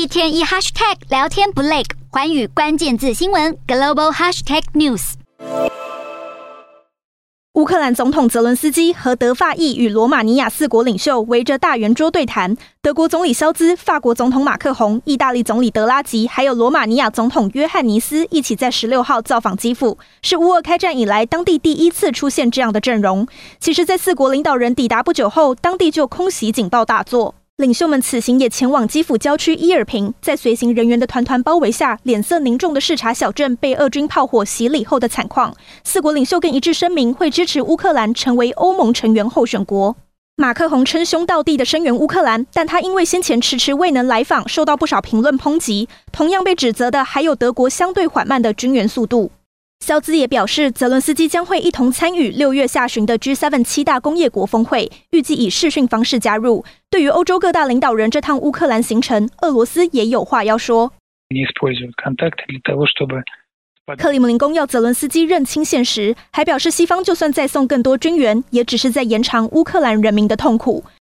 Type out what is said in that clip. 一天一 hashtag 聊天不累，寰宇关键字新闻 Global Hashtag News。 乌克兰总统泽伦斯基和德法意与罗马尼亚四国领袖围着大圆桌对谈，德国总理肖兹、法国总统马克宏、意大利总理德拉吉还有罗马尼亚总统约翰尼斯一起在16号造访基辅，是乌俄开战以来当地第一次出现这样的阵容。其实在四国领导人抵达不久后，当地就空袭警报大作，领袖们此行也前往基辅郊区伊尔平，在随行人员的团团包围下，脸色凝重的视察小镇被俄军炮火洗礼后的惨况。四国领袖更一致声明，会支持乌克兰成为欧盟成员候选国。马克宏称兄道弟的声援乌克兰，但他因为先前迟迟未能来访，受到不少评论抨击。同样被指责的还有德国相对缓慢的军援速度。肖兹也表示，泽伦斯基将会一同参与6月下旬的 G7 七大工业国峰会，预计以视讯方式加入。对于欧洲各大领导人这趟乌克兰行程，俄罗斯也有话要说。克里姆林宫要泽伦斯基认清现实，还表示西方就算再送更多军援，也只是在延长乌克兰人民的痛苦。